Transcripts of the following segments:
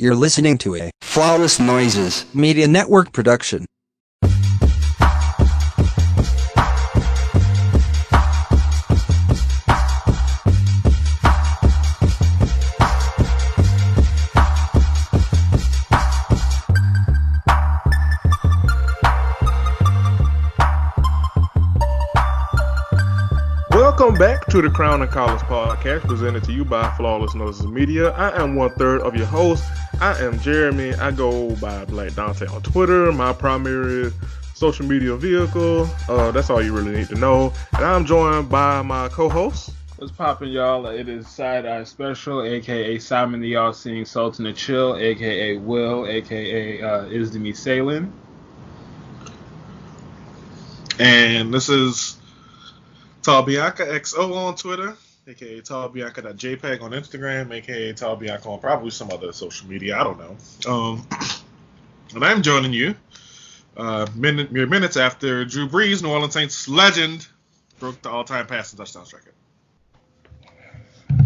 You're listening to a Flawless Noises Media Network production. Welcome back to the Crown and Collars podcast, presented to you by Flawless Noises Media. I am one third of your host. I am Jeremy. I go by Black Dante on Twitter, my primary social media vehicle. That's all you really need to know. And I'm joined by my co-host. What's poppin', y'all? It is Side Eye Special, aka Simon the Y'all Seeing Sultan of Chill, aka Will, aka is Demi Salin. And this is TallBianca XO on Twitter, aka TallBianca.jpg on Instagram, aka TallBianca on probably some other social media. I don't know. And I'm joining you mere minutes after Drew Brees, New Orleans Saints legend, broke the all-time passing touchdowns record.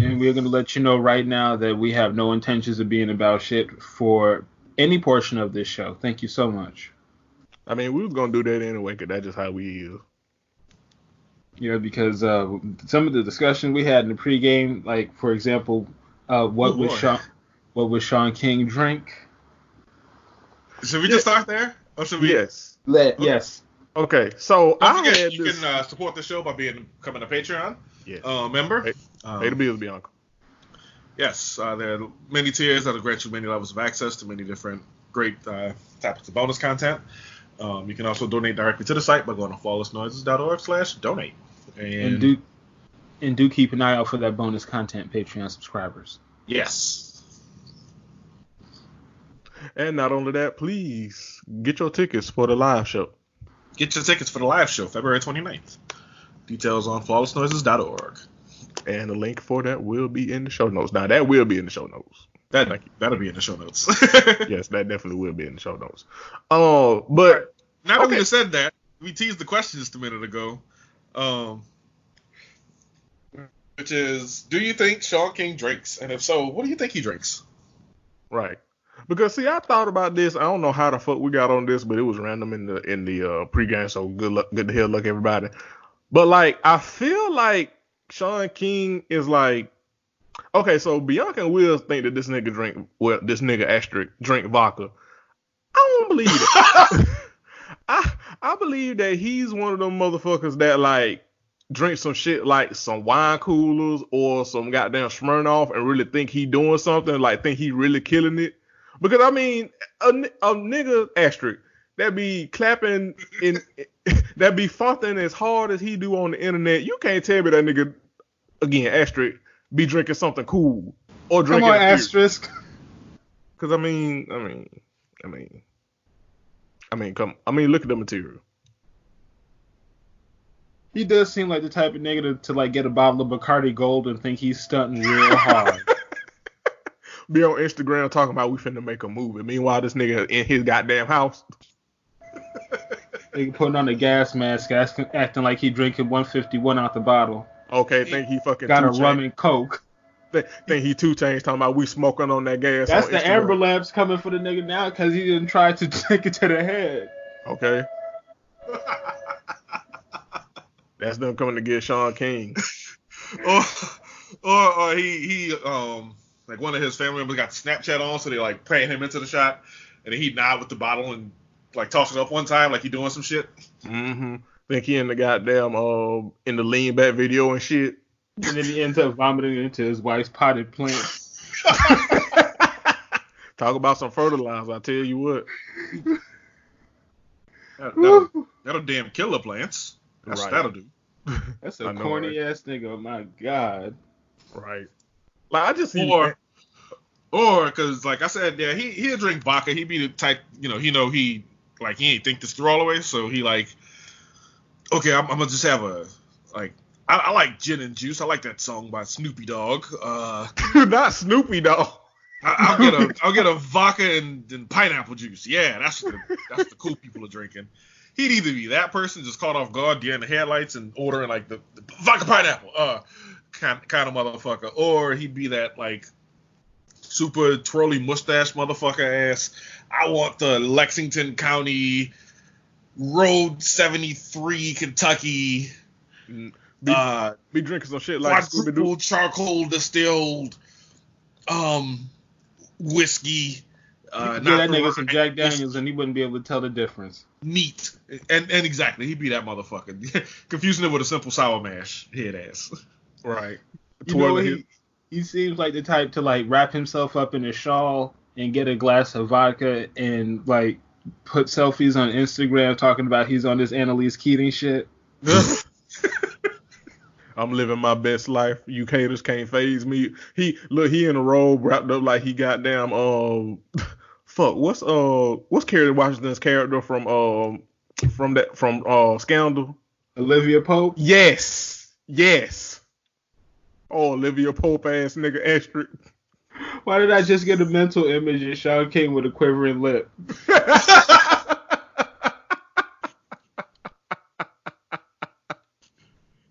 And we're going to let you know right now that we have no intentions of being about shit for any portion of this show. Thank you so much. I mean, we were going to do that anyway, because that's just how we is. You know, because some of the discussion we had in the pregame, like, for example, what would Sean King drink? Should we just start there? Or should we? Yes. Yes. Okay, so you can support the show by becoming a Patreon member. Pay the bills, Bianca. Yes, there are many tiers that will grant you many levels of access to many different great types of bonus content. You can also donate directly to the site by going to flawlessnoises.org/donate. And do keep an eye out for that bonus content, Patreon subscribers. Yes. And not only that, please get your tickets for the live show. February 29th. Details on flawlessnoises.org. And the link for that will be in the show notes. Now, that will be in the show notes. That'll be in the show notes. Yes, that definitely will be in the show notes. But now that we said that, we teased the question just a minute ago, which is, do you think Sean King drinks? And if so, what do you think he drinks? Right. Because, see, I thought about this. I don't know how the fuck we got on this, but it was random in the pregame, so good to hell luck, everybody. But, like, I feel like Sean King is, like, okay, so Bianca and Will think that this nigga drink vodka. I don't believe it. I believe that he's one of them motherfuckers that, like, drink some shit like some wine coolers or some goddamn Smirnoff and really think he doing something, like think he really killing it. Because, I mean, a nigga that be clapping in, that be fucking as hard as he do on the internet, you can't tell me that nigga, again, be drinking something cool or drinking. Come on, asterisk. Because look at the material. He does seem like the type of nigga to like get a bottle of Bacardi Gold and think he's stunting real hard. Be on Instagram talking about we finna make a movie. Meanwhile, this nigga in his goddamn house. Nigga putting on a gas mask, acting like he drinking 151 out the bottle. Okay, think he fucking got a rum and coke. Think he 2 Chainz talking about we smoking on that gas. That's on the Instagram. Amber Labs coming for the nigga now because he didn't try to take it to the head. Okay. That's them coming to get Sean King. or he like one of his family members got Snapchat on, so they like paying him into the shot, and then he nod with the bottle and like toss it up one time like he doing some shit. Mm-hmm. Think he in the goddamn in the lean back video and shit. And then he ends up vomiting into his wife's potted plant. Talk about some fertilizer, I tell you what. That'll damn kill the plants. Right. That'll do. That's a corny ass nigga, my God. Right. Like I just or because like I said, yeah, he'll drink vodka. He be the type, he like he ain't think this through all the way, so he like. Okay, I'm gonna just have I like gin and juice. I like that song by Snoopy Dog. Not Snoopy Dog. I'll get a vodka and pineapple juice. Yeah, that's the cool people are drinking. He'd either be that person just caught off guard during the headlights and ordering like the vodka pineapple kind of motherfucker, or he'd be that like super twirly mustache motherfucker ass. I want the Lexington County Road 73 Kentucky. Be drinking some shit like Scooby-Doo. Charcoal distilled whiskey. Give that nigga some Jack Daniels and he wouldn't be able to tell the difference. Neat. And exactly, he'd be that motherfucker. Confusing it with a simple sour mash head ass. Right. You know, he seems like the type to like wrap himself up in a shawl and get a glass of vodka and like put selfies on Instagram talking about he's on this Annalise Keating shit. I'm living my best life. You haters can't faze me. He in a robe wrapped up like he goddamn what's Kerry Washington's character from Scandal? Olivia Pope? Yes. Oh, Olivia Pope ass nigga extra. Why did I just get a mental image of Sean King with a quivering lip?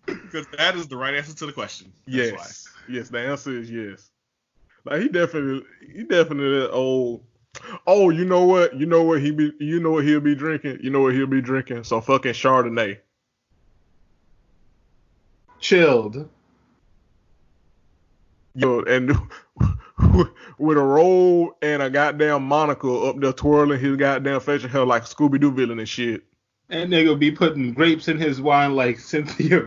Because that is the right answer to the question. That's yes. Why. Yes, the answer is yes. Like he definitely oh, you know what he'll be drinking? Some fucking Chardonnay. Chilled. Yo, and with a roll and a goddamn monocle up there twirling his goddamn facial hair like Scooby-Doo villain and shit. That nigga be putting grapes in his wine like Cynthia.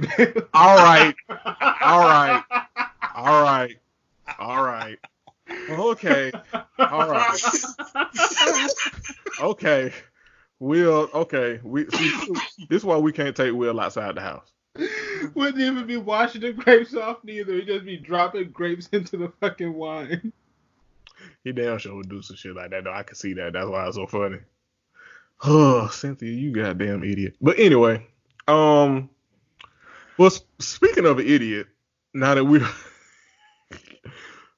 All right. Okay. All right. Okay. Will. Okay. This is why we can't take Will outside the house. Wouldn't even be washing the grapes off neither. He'd just be dropping grapes into the fucking wine. He damn sure would do some shit like that, though. I can see that. That's why it's so funny. Oh, Cynthia, you goddamn idiot. But anyway, well, speaking of an idiot, now that we're,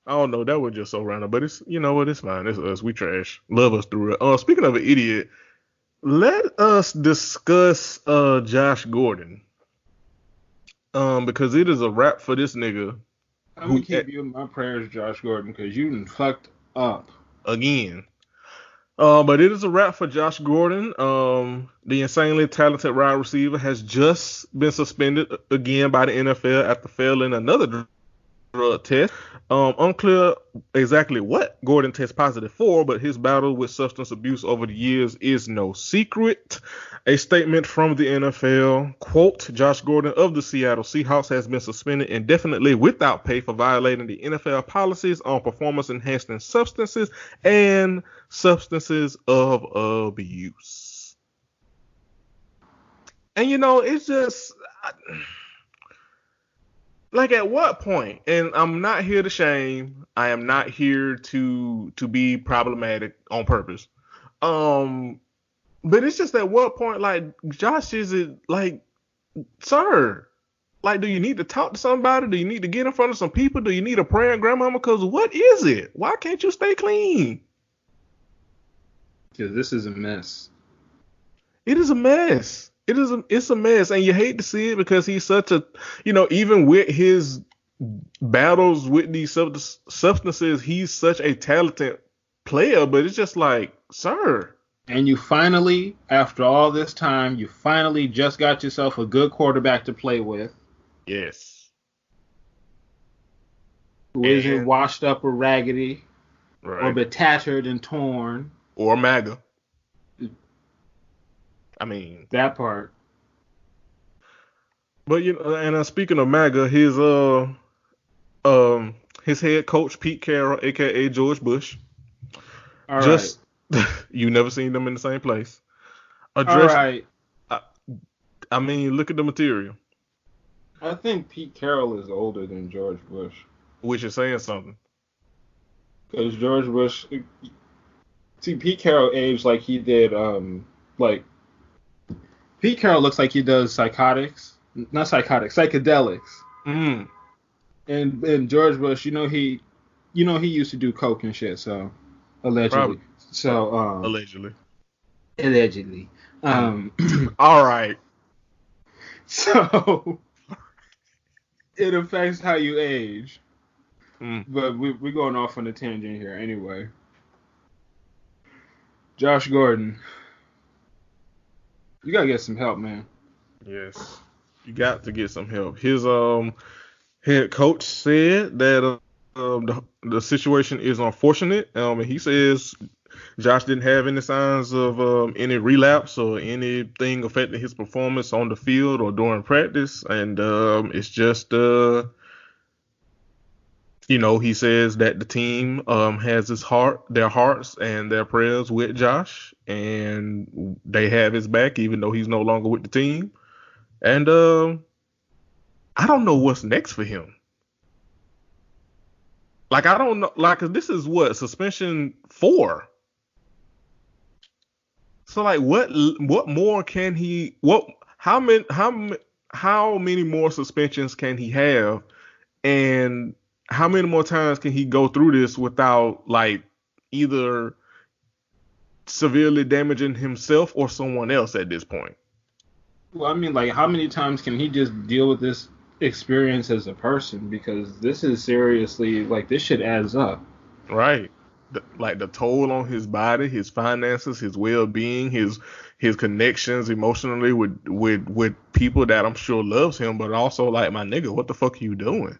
I don't know, that was just so random, but it's, you know what, it's fine. It's us. We trash. Love us through it. Speaking of an idiot, let us discuss Josh Gordon. Because it is a wrap for this nigga. I'm going to keep you in my prayers, Josh Gordon, because you done fucked up. Again. But it is a wrap for Josh Gordon. The insanely talented wide receiver has just been suspended again by the NFL after failing another drug test. Unclear exactly what Gordon tested positive for, but his battle with substance abuse over the years is no secret. A statement from the NFL, quote, Josh Gordon of the Seattle Seahawks has been suspended indefinitely without pay for violating the NFL policies on performance-enhancing substances and substances of abuse. And, you know, it's just... Like, at what point? And I'm not here to shame. I am not here to be problematic on purpose. But it's just at what point, like, Josh, is it like, sir, like, do you need to talk to somebody? Do you need to get in front of some people? Do you need a prayer and grandmama? Because what is it? Why can't you stay clean? Because this is a mess. It is a mess. It's a mess, and you hate to see it because he's such a, you know, even with his battles with these substances, he's such a talented player, but it's just like, sir. And you finally, after all this time, you finally just got yourself a good quarterback to play with. Yes. Who isn't washed up or raggedy, right, or betattered and torn. Or MAGA. I mean that part, but you know, and speaking of MAGA, his head coach Pete Carroll, aka George Bush, all just right. You never seen them in the same place. Addressed, all right. I mean, look at the material. I think Pete Carroll is older than George Bush, which is saying something. Because George Bush, Pete Carroll aged like he did, like. Pete Carroll looks like he does psychedelics. Mm. And George Bush, he used to do coke and shit, so allegedly. Probably. So allegedly. All right. So it affects how you age. But we're going off on a tangent here anyway. Josh Gordon, you gotta get some help, man. Yes, you got to get some help. His head coach said that the situation is unfortunate. And he says Josh didn't have any signs of any relapse or anything affecting his performance on the field or during practice. And it's just, you know, he says that the team has his heart, their hearts and their prayers with Josh, and they have his back even though he's no longer with the team. And I don't know what's next for him. Like, I don't know. Like, this is what, suspension 4. So, like, what more can he? What? How many more suspensions can he have? And how many more times can he go through this without, like, either severely damaging himself or someone else at this point? Well, I mean, like, how many times can he just deal with this experience as a person? Because this is seriously, like, this shit adds up. Right. Like, the toll on his body, his finances, his well-being, his connections emotionally with people that I'm sure loves him, but also, like, my nigga, what the fuck are you doing?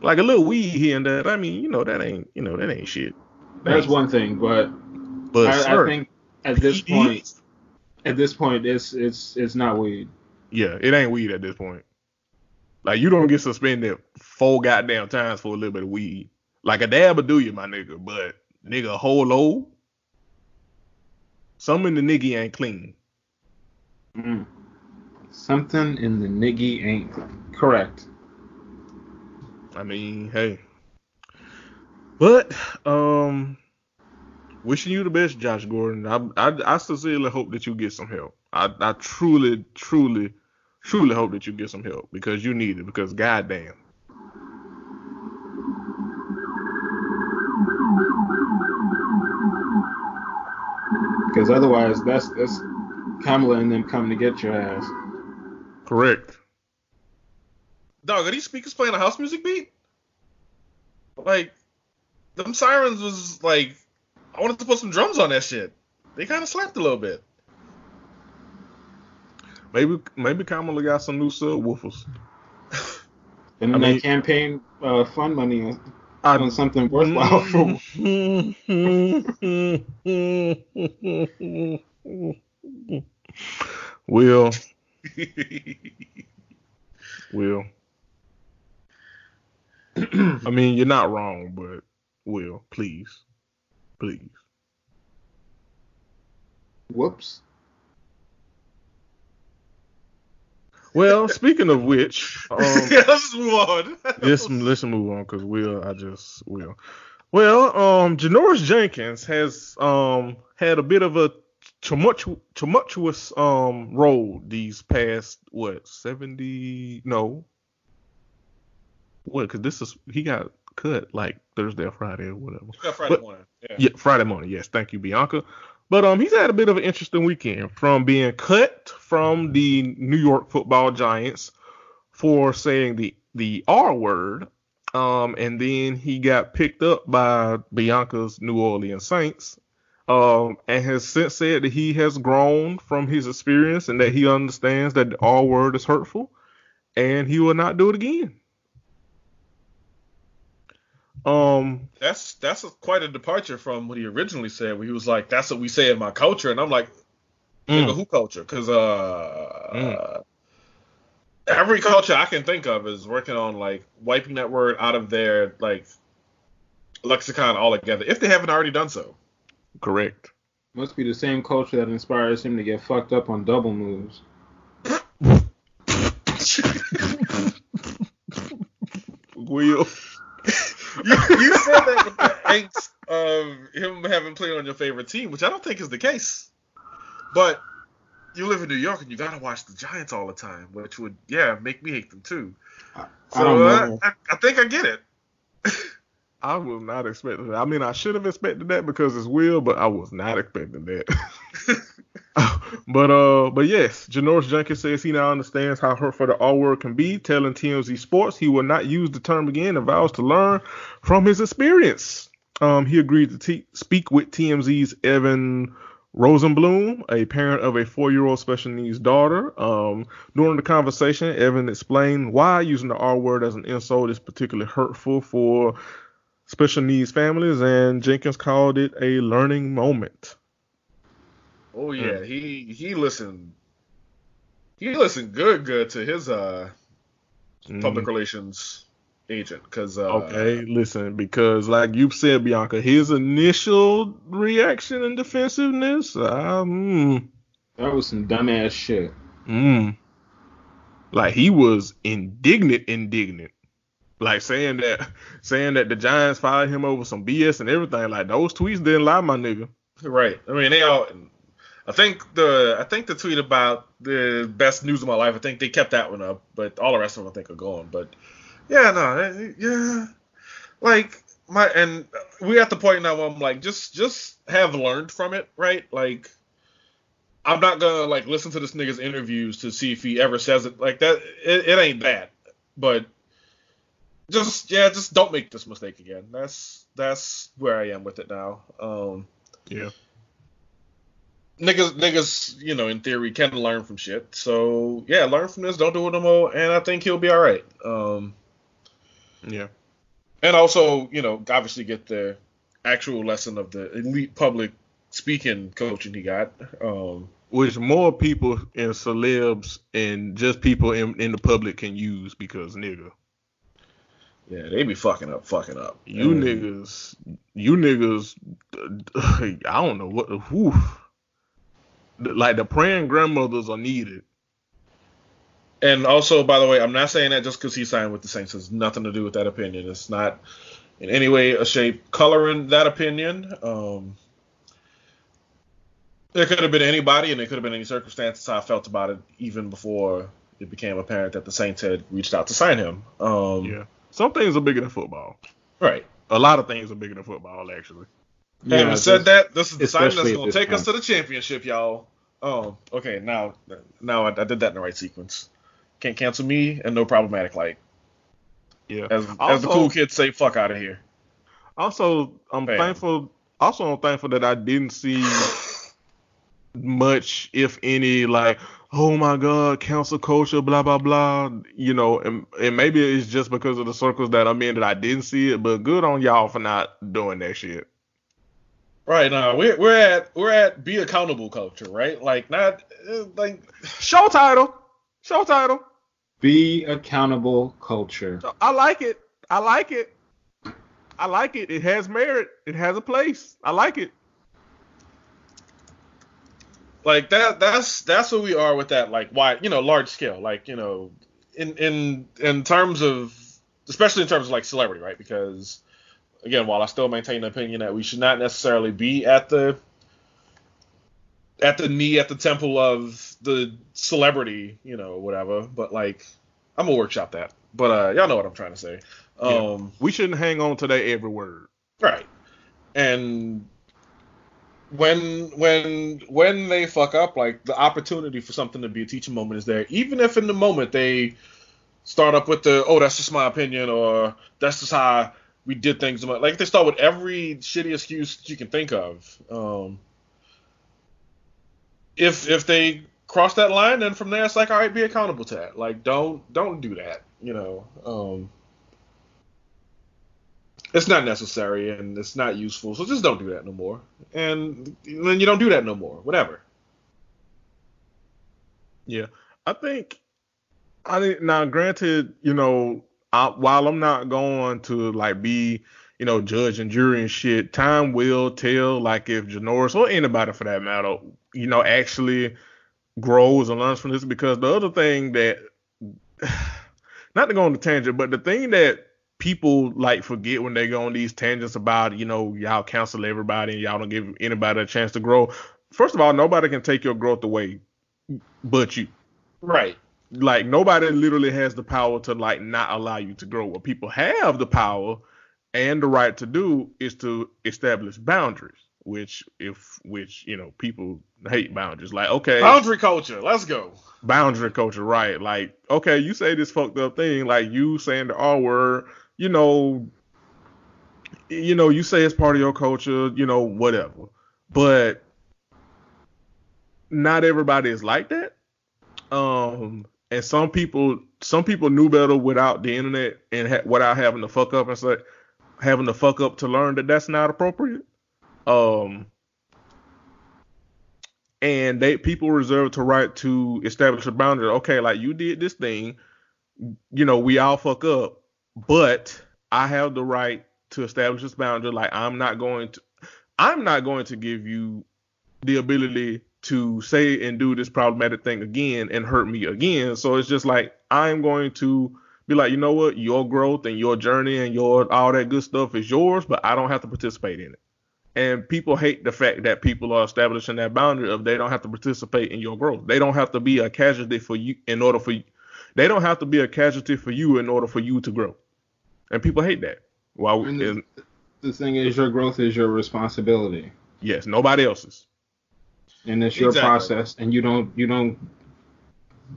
Like, a little weed here and that, I mean, you know, that ain't shit. That's one thing, but I think at this point... At this point, it's not weed. Yeah, it ain't weed at this point. Like, you don't get suspended 4 goddamn times for a little bit of weed. Like, a dab will do you, my nigga, but nigga, a whole load? Something in the niggy ain't clean. Mm. Something in the niggy ain't clean. Correct. I mean, hey. But, wishing you the best, Josh Gordon. I sincerely hope that you get some help. I truly, truly, truly hope that you get some help because you need it. Because goddamn. Because otherwise, that's Kamala and them coming to get your ass. Correct. Dog, are these speakers playing a house music beat? Like, them sirens was like, I wanted to put some drums on that shit. They kind of slapped a little bit. Maybe Kamala got some new subwoofers. And then they campaign fund money on something worthwhile for. Will. I mean, you're not wrong, but Will, please. Please. Whoops. Well, speaking of which, yeah, let's move on. Let's move on because I just will. Well, Janoris Jenkins has had a bit of a tumultuous role these past 'cause this is he got cut like Thursday or Friday or whatever. You got Friday morning. Yeah, Friday morning. Yes, thank you, Bianca. But he's had a bit of an interesting weekend from being cut from the New York Football Giants for saying the R word, and then he got picked up by Bianca's New Orleans Saints, and has since said that he has grown from his experience and that he understands that the R word is hurtful, and he will not do it again. That's quite a departure from what he originally said, where he was like, "That's what we say in my culture," and I'm like, "Nigga, who culture?" Because every culture I can think of is working on like wiping that word out of their like lexicon altogether, if they haven't already done so. Correct. Must be the same culture that inspires him to get fucked up on double moves. Will. You said that with the angst of him having played on your favorite team, which I don't think is the case. But you live in New York and you gotta watch the Giants all the time, which would make me hate them too. I think I get it. I was not expecting that. I mean, I should have expected that because it's Will, but I was not expecting that. But yes, Janoris Jenkins says he now understands how hurtful the R word can be, telling TMZ Sports he will not use the term again and vows to learn from his experience. He agreed to speak with TMZ's Evan Rosenblum, a parent of a 4-year-old special needs daughter. During the conversation, Evan explained why using the R word as an insult is particularly hurtful for special needs families, and Jenkins called it a learning moment. Oh yeah, he listened good to his public relations agent, because because like you've said, Bianca, his initial reaction and defensiveness, that was some dumbass shit. Like he was indignant. Like saying that the Giants fired him over some BS and everything. Like those tweets didn't lie, my nigga. Right. I mean, they all. I think the tweet about the best news of my life, I think they kept that one up, but all the rest of them I think are gone. But and we're at the point now where I'm like, just have learned from it, right? Like, I'm not gonna like listen to this nigga's interviews to see if he ever says it like that. It ain't that, but just don't make this mistake again. That's where I am with it now. Yeah. Niggas, you know, in theory, can learn from shit. So, yeah, learn from this. Don't do it no more. And I think he'll be all right. Yeah. And also, you know, obviously get the actual lesson of the elite public speaking coaching he got. Which more people and celebs and just people in the public can use because, nigga. Yeah, they be fucking up. You niggas, I don't know what the... Whew. Like, the praying grandmothers are needed. And also, by the way, I'm not saying that just because he signed with the Saints. It has nothing to do with that opinion. It's not in any way a shape coloring that opinion. It could have been anybody, and it could have been any circumstances. How I felt about it even before it became apparent that the Saints had reached out to sign him. Yeah. Some things are bigger than football. Right. A lot of things are bigger than football, actually. Yeah, having said that, this is the sign that's going to take us to the championship, y'all. Oh, okay, now I did that in the right sequence. Can't cancel me and no problematic light. Yeah. As the cool kids say, fuck out of here. Also, I'm thankful that I didn't see much, if any, like, oh my God, cancel culture, blah, blah, blah. You know, and maybe it's just because of the circles that I'm in that I didn't see it, but good on y'all for not doing that shit. Right now, we're at be accountable culture, right? Like not like show title. Be accountable culture. I like it. It has merit. It has a place. I like it. Like that's where we are with that. Like why, you know, large scale. Like, you know, in terms of, especially in terms of like celebrity, right? Because again, while I still maintain the opinion that we should not necessarily be at the knee, at the temple of the celebrity, you know, whatever. But, like, I'm going to workshop that. But y'all know what I'm trying to say. Yeah. We shouldn't hang on to that every word. Right. And when they fuck up, like, the opportunity for something to be a teaching moment is there. Even if in the moment they start up with the, oh, that's just my opinion, or that's just how we did things. Like, they start with every shitty excuse you can think of. If they cross that line, then from there it's like, all right, be accountable to that. Like, don't do that. You know, it's not necessary and it's not useful. So just don't do that no more. And then you don't do that no more. Whatever. Yeah, I think now, granted, you know, while I'm not going to like be, you know, judge and jury and shit, time will tell. Like if Janoris or anybody for that matter, you know, actually grows and learns from this, because the other thing that, not to go on the tangent, but the thing that people like forget when they go on these tangents about, you know, y'all cancel everybody and y'all don't give anybody a chance to grow. First of all, nobody can take your growth away but you. Right. Like, nobody literally has the power to, like, not allow you to grow. What people have the power and the right to do is to establish boundaries. which you know, people hate boundaries. Like, okay, boundary culture, let's go. Boundary culture, right? Like, okay, you say this fucked up thing, like you saying the R word, you know, you say it's part of your culture, you know, whatever. But not everybody is like that. And some people knew better without the internet and without having to fuck up and say, having to fuck up to learn that that's not appropriate. And people reserve the right to establish a boundary. Okay, like, you did this thing, you know, we all fuck up, but I have the right to establish this boundary. Like, I'm not going to give you the ability to say and do this problematic thing again and hurt me again. So it's just like, I'm going to be like, you know what, your growth and your journey and your all that good stuff is yours, but I don't have to participate in it. And people hate the fact that people are establishing that boundary of they don't have to participate in your growth. They don't have to be a casualty for you in order for you to grow. And people hate that. Well, the thing is, your growth is your responsibility. Yes, nobody else's. And it's your process, and you don't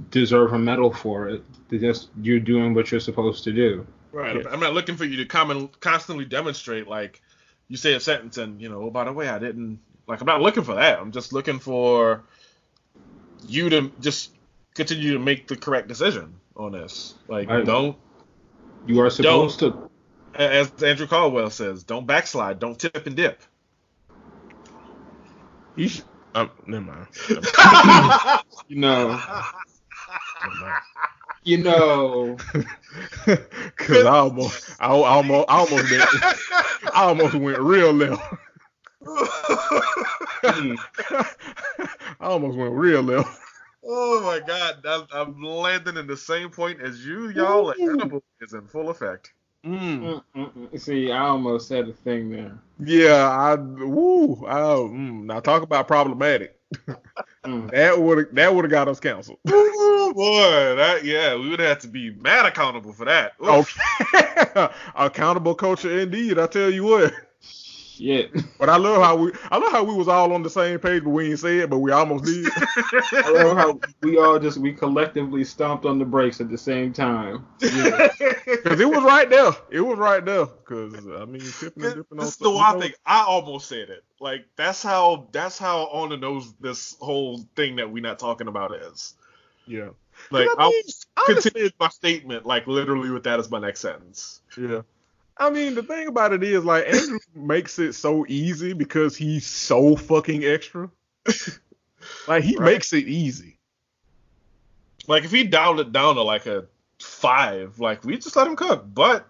deserve a medal for it. Just, you're doing what you're supposed to do. Right. Yes. I'm not looking for you to come and constantly demonstrate, like, you say a sentence and, you know, oh, by the way, I didn't, like, I'm not looking for that. I'm just looking for you to just continue to make the correct decision on this. Like, you are supposed to, as Andrew Caldwell says, don't backslide, don't tip and dip. You should. Never mind. You know. Cause I almost went real left. Oh my God, I'm landing in the same point as you, y'all. Like, animal is in full effect. See, I almost said a thing there. Yeah, now talk about problematic. That would have got us canceled. Ooh, boy, we would have to be mad accountable for that. Oof. Okay, accountable culture indeed. I tell you what. Shit. But I love how we was all on the same page, but we ain't say it, but we almost did. I love how we all we collectively stomped on the brakes at the same time. Yeah. Cause it was right there. Cause I mean, tipping and dipping. This is the one thing. I almost said it. Like, that's how on the nose this whole thing that we're not talking about is. Yeah. Like, I'll continue my statement, like, literally with that as my next sentence. Yeah. I mean, the thing about it is, like, Andrew makes it so easy because he's so fucking extra. Like, he makes it easy. Like, if he dialed it down to, like, a 5, like, we just let him cook. But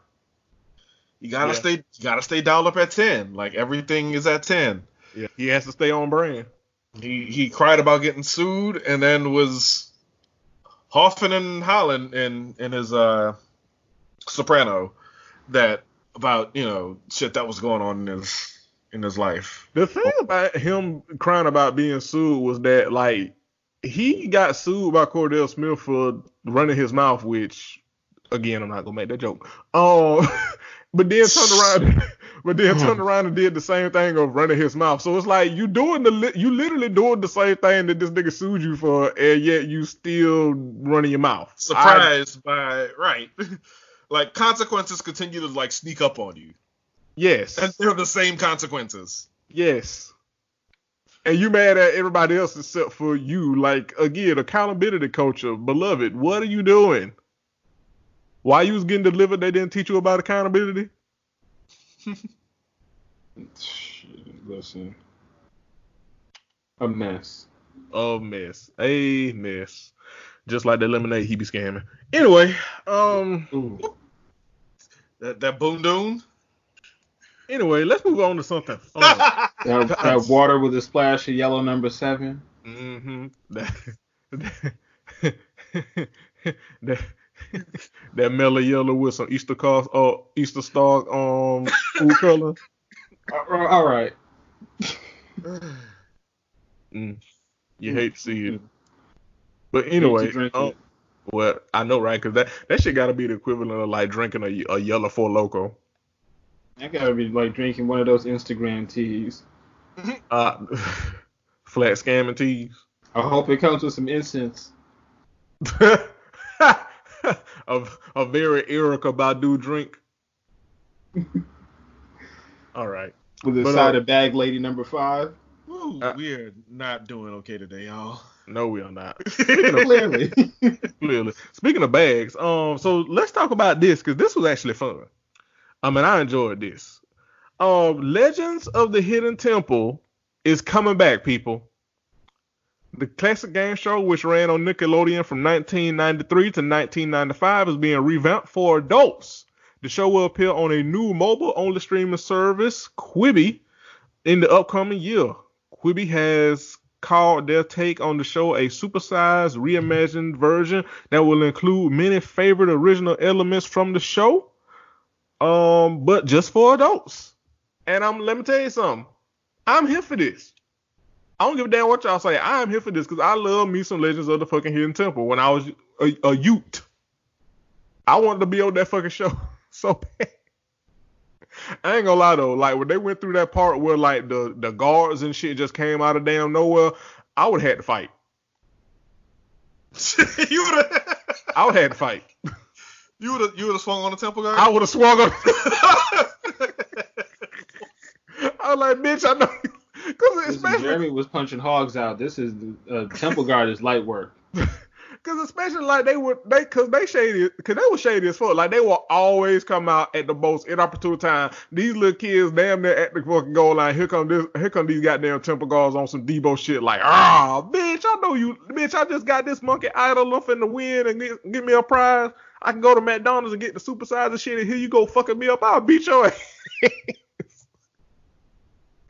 you gotta stay dialed up at 10. Like, everything is at 10. Yeah, he has to stay on brand. He cried about getting sued and then was huffing and hollering in his soprano that about, you know, shit that was going on in his life. The thing about him crying about being sued was that, like, he got sued by Cordell Smith for running his mouth, which, again, I'm not gonna make that joke. But then turned around and did the same thing of running his mouth. So it's like, you literally doing the same thing that this nigga sued you for, and yet you still running your mouth. Surprised by Like, consequences continue to, like, sneak up on you. Yes. And they're the same consequences. Yes. And you mad at everybody else except for you. Like, again, accountability culture. Beloved, what are you doing? Why you was getting delivered, they didn't teach you about accountability? Listen. A mess. Just like that lemonade he be scamming. Anyway, Ooh. That boom doom. Anyway, let's move on to something fun. that water with a splash of yellow number 7. Mm-hmm. That mellow yellow with some Easter star food color. All right. You hate to see it. But anyway, well, I know, right? Because that shit got to be the equivalent of, like, drinking a yellow 4 Loco. That got to be like drinking one of those Instagram teas. Flat scamming tees. I hope it comes with some incense. A very Erykah Badu drink. All right. With a side of bag lady number 5. Ooh, we are not doing okay today, y'all. No, we are not. Clearly. Speaking of bags, so let's talk about this because this was actually fun. I mean, I enjoyed this. Legends of the Hidden Temple is coming back, people. The classic game show, which ran on Nickelodeon from 1993 to 1995, is being revamped for adults. The show will appear on a new mobile-only streaming service, Quibi, in the upcoming year. Quibi has called their take on the show a supersized, reimagined version that will include many favorite original elements from the show, but just for adults. And let me tell you something. I'm here for this. I don't give a damn what y'all say. I am here for this because I love me some Legends of the fucking Hidden Temple. When I was a youth, I wanted to be on that fucking show so bad. I ain't gonna lie though, like when they went through that part where like the guards and shit just came out of damn nowhere, I would have had to fight. I would have had to fight. You would have swung on the temple guy? I would have swung on. I was like, bitch, I know. Because especially Jeremy was punching hogs out. This is the temple guard is light work. Because especially like they were shady as fuck. Like they will always come out at the most inopportune time. These little kids damn near at the fucking goal line. Here come these goddamn temple guards on some Debo shit. Like, ah, bitch, I know you, bitch. I just got this monkey idol up in the wind and give me a prize. I can go to McDonald's and get the supersize and shit. And here you go fucking me up. I'll beat your ass.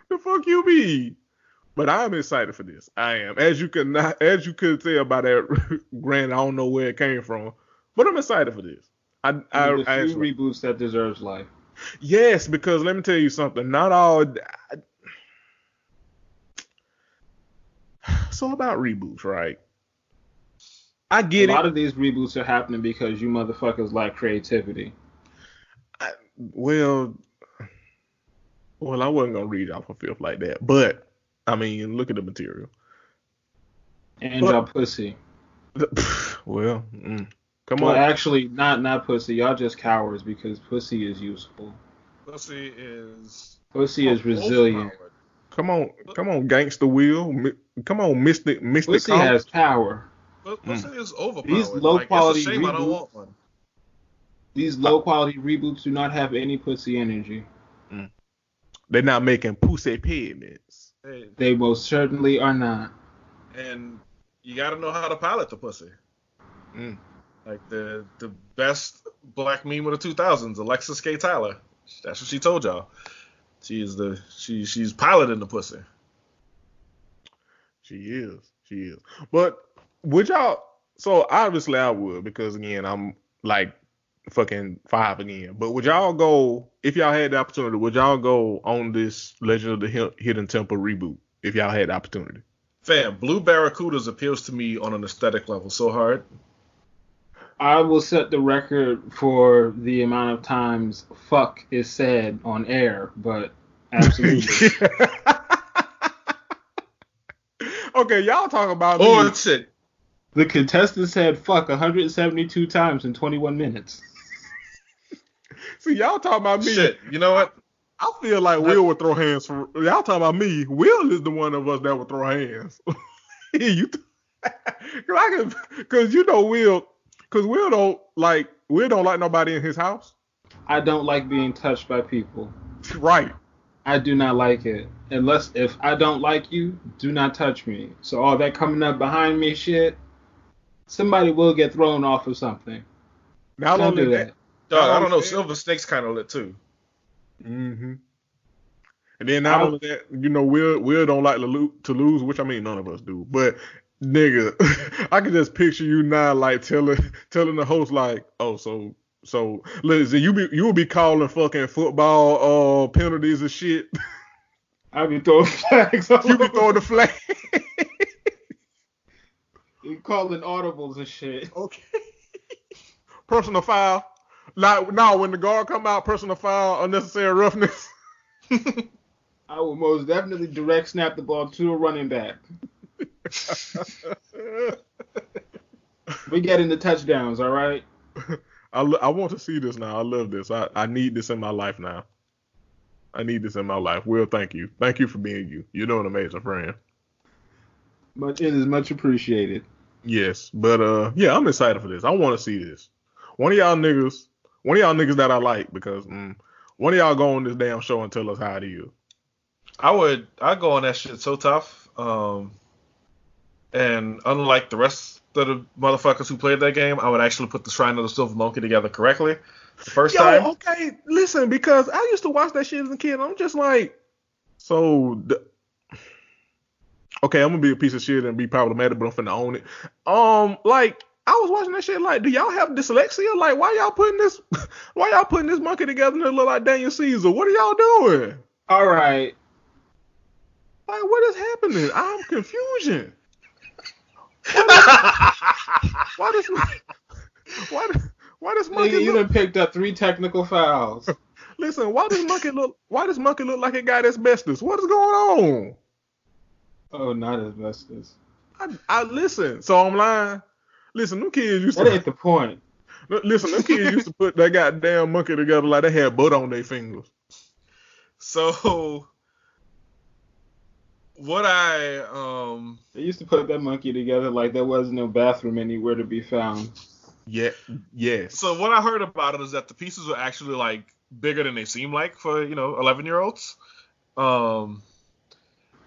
The fuck you be. But I'm excited for this. I am. As you could tell by that grant, I don't know where it came from. But I'm excited for this. I few reboots that deserves life. Yes, because let me tell you something. Not all it's all about reboots, right? I get it. A lot of these reboots are happening because you motherfuckers like creativity. Well, I wasn't going to read off a filth like that, but, I mean, look at the material. And y'all pussy. Come on. Actually, not pussy. Y'all just cowards because pussy is useful. Pussy is resilient. Come on, gangster will. Come on, mystic. Pussy has power. Pussy is overpowered. These low-quality reboots do not have any pussy energy. Mm. They're not making pussy pyramids. They most certainly are not. And you got to know how to pilot the pussy. Mm. Like the best black meme of the 2000s, Alexis K. Tyler. That's what she told y'all. She's piloting the pussy. She is. But would y'all? So obviously I would because again I'm like. Fucking 5 again. But would y'all go, if y'all had the opportunity, would y'all go on this Legend of the Hidden Temple reboot if y'all had the opportunity? Fam, Blue Barracudas appeals to me on an aesthetic level so hard. I will set the record for the amount of times fuck is said on air, but absolutely. Okay, y'all talk about oh, shit. The contestant said fuck 172 times in 21 minutes. See, y'all talking about me. Shit, you know what? I feel like Will would throw hands. Y'all talking about me. Will is the one of us that would throw hands. Because you know Will. Because Will don't like nobody in his house. I don't like being touched by people. Right. I do not like it. Unless if I don't like you, do not touch me. So all that coming up behind me shit. Somebody will get thrown off of something. Not only that. Dog, I don't know. Silver Snakes kind of lit too. Mm-hmm. And then not only that, you know, Will don't like to lose, which I mean none of us do. But nigga, I can just picture you now like telling the host like, oh, so listen, you will be calling fucking football penalties and shit. I be throwing flags. You be throwing the flag. You calling audibles and shit. Okay. Personal foul. Like, no, when the guard come out, personal foul, unnecessary roughness. I will most definitely direct snap the ball to a running back. We getting the touchdowns, all right? I want to see this now. I love this. I need this in my life now. I need this in my life. Will, thank you. Thank you for being you. You're doing amazing, friend. It is much appreciated. Yes, but yeah, I'm excited for this. I want to see this. One of y'all niggas that I like, because one of y'all go on this damn show and tell us how it is. I go on that shit so tough. And unlike the rest of the motherfuckers who played that game, I would actually put the Shrine of the Silver Monkey together correctly the first time. Okay, listen, because I used to watch that shit as a kid. I'm just like, okay, I'm gonna be a piece of shit and be problematic, but I'm finna own it. Like, I was watching that shit like, do y'all have dyslexia? Like, why y'all putting this monkey together and it look like Daniel Caesar? What are y'all doing? All right. Like, what is happening? I'm confusion. Why does monkey look? You done picked up 3 technical fouls. Listen, why does monkey look like it got asbestos? What is going on? Oh, not asbestos. I listen. So I'm lying. Listen, them kids used to. That ain't the point. Listen, them kids used to put that goddamn monkey together like they had butter on their fingers. So, what they used to put that monkey together like there was no bathroom anywhere to be found. Yeah. So what I heard about it is that the pieces were actually like bigger than they seem like for 11-year-olds.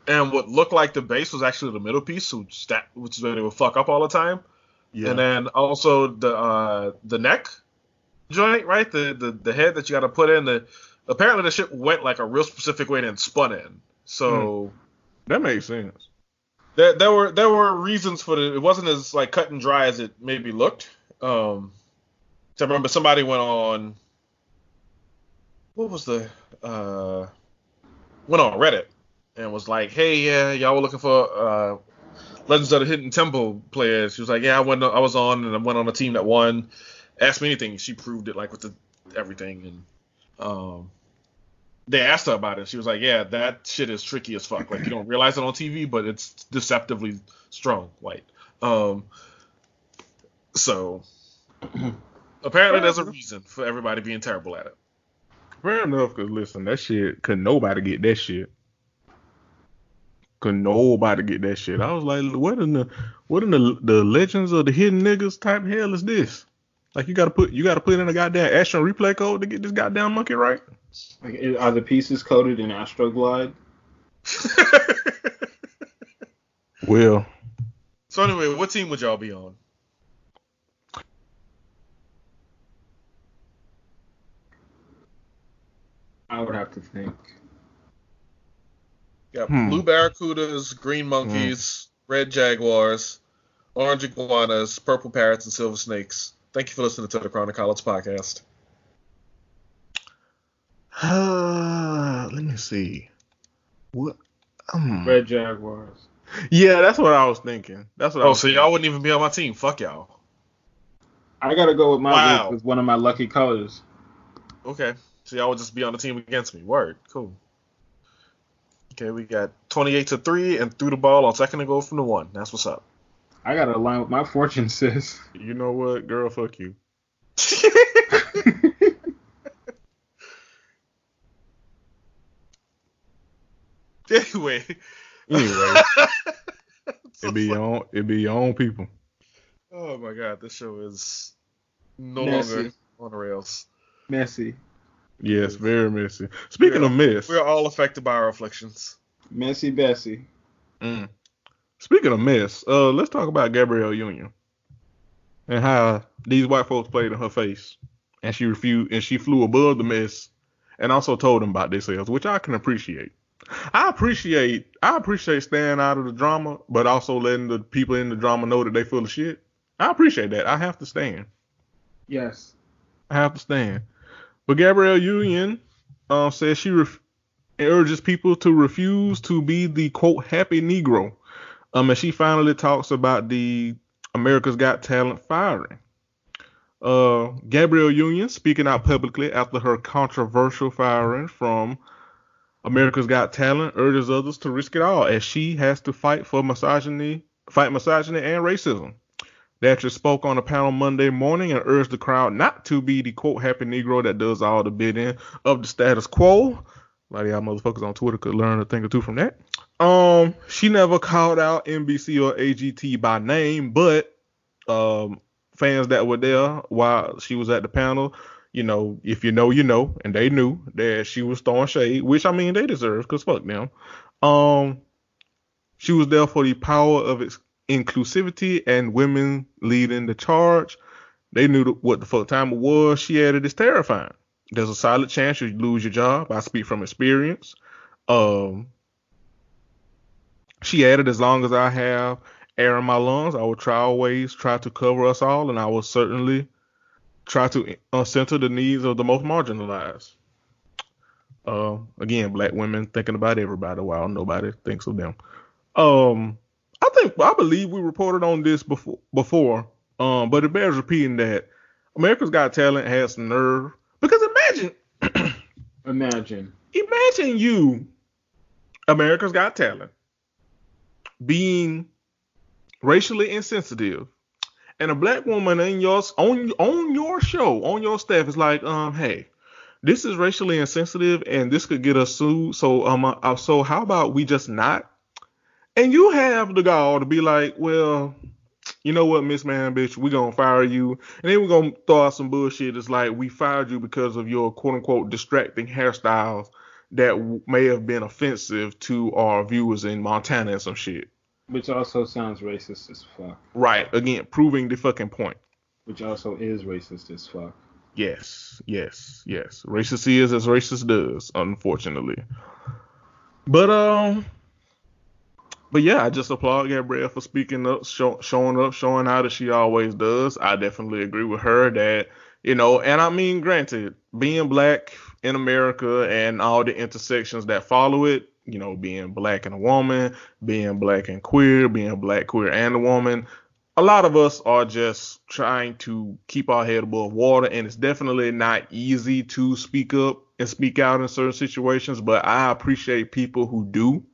And what looked like the base was actually the middle piece, which is where they would fuck up all the time. Yeah. And then also the neck joint, right? The head that you got to put in. Apparently the shit went like a real specific way and spun in. So that makes sense. There were reasons for it. It wasn't as like cut and dry as it maybe looked. I remember somebody went on. What was the went on Reddit and was like, hey, yeah, y'all were looking for Legends of the Hidden Temple players. She was like, yeah, I went on a team that won. Asked me anything. She proved it like with everything, and they asked her about it. She was like, yeah, that shit is tricky as fuck. Like, you don't realize it on TV, but it's deceptively strong. Like, so apparently there's a reason for everybody being terrible at it. Fair enough, because listen, that shit, could nobody get that shit. I was like, what in the Legends of the Hidden Niggas type hell is this? Like, you gotta put in a goddamn Astro replay code to get this goddamn monkey right. Like, are the pieces coded in Astroglide? Well. So anyway, what team would y'all be on? I would have to think. Yeah, Blue Barracudas, Green Monkeys, Red Jaguars, Orange Iguanas, Purple Parrots, and Silver Snakes. Thank you for listening to the Crown of College podcast. Let me see. What? Red Jaguars. Yeah, that's what I was thinking. That's what I was thinking. Y'all wouldn't even be on my team. Fuck y'all. I got to go with my group with one of my lucky colors. Okay. So y'all would just be on the team against me. Word. Cool. Okay, we got 28-3 and threw the ball on second and goal from the 1. That's what's up. I got to align with my fortune, sis. You know what, girl? Fuck you. Anyway. It be your own people. Oh, my God. This show is no longer on the rails. Messy. Yes, very messy. Speaking of mess. We're all affected by our afflictions. Messy Bessie. Speaking of mess, let's talk about Gabrielle Union and how these white folks played in her face. And she refused, and she flew above the mess and also told them about themselves, which I can appreciate. I appreciate staying out of the drama, but also letting the people in the drama know that they full of shit. I appreciate that. I have to stand. Yes. I have to stand. But Gabrielle Union says she urges people to refuse to be the, quote, happy Negro. And she finally talks about the America's Got Talent firing. Gabrielle Union speaking out publicly after her controversial firing from America's Got Talent urges others to risk it all as she has to fight misogyny and racism. The actress spoke on a panel Monday morning and urged the crowd not to be the, quote, happy Negro that does all the bidding of the status quo. A lot of y'all motherfuckers on Twitter could learn a thing or two from that. She never called out NBC or AGT by name, but fans that were there while she was at the panel, you know, if you know, you know, and they knew that she was throwing shade, which, I mean, they deserve, because fuck them. She was there for the power of its inclusivity and women leading the charge. They knew what the fuck time it was. She added, it's terrifying. There's a solid chance you lose your job. I speak from experience. She added, as long as I have air in my lungs, I will always try to cover us all, and I will certainly try to center the needs of the most marginalized. Again, black women thinking about everybody while nobody thinks of them. I believe we reported on this before, but it bears repeating that America's Got Talent has some nerve, because imagine you, America's Got Talent, being racially insensitive, and a black woman in your on your show, on your staff, is like, hey, this is racially insensitive, and this could get us sued. So how about we just not? And you have the gall to be like, well, you know what, Miss Man, bitch, we're going to fire you. And then we're going to throw out some bullshit. It's like, we fired you because of your quote unquote distracting hairstyles that may have been offensive to our viewers in Montana and some shit. Which also sounds racist as fuck. Right. Again, proving the fucking point. Which also is racist as fuck. Yes. Racist is as racist does, unfortunately. But yeah, I just applaud Gabrielle for speaking up, showing up, showing out as she always does. I definitely agree with her that, you know, and I mean, granted, being black in America and all the intersections that follow it, you know, being black and a woman, being black and queer, being black, queer and a woman, a lot of us are just trying to keep our head above water, and it's definitely not easy to speak up and speak out in certain situations, but I appreciate people who do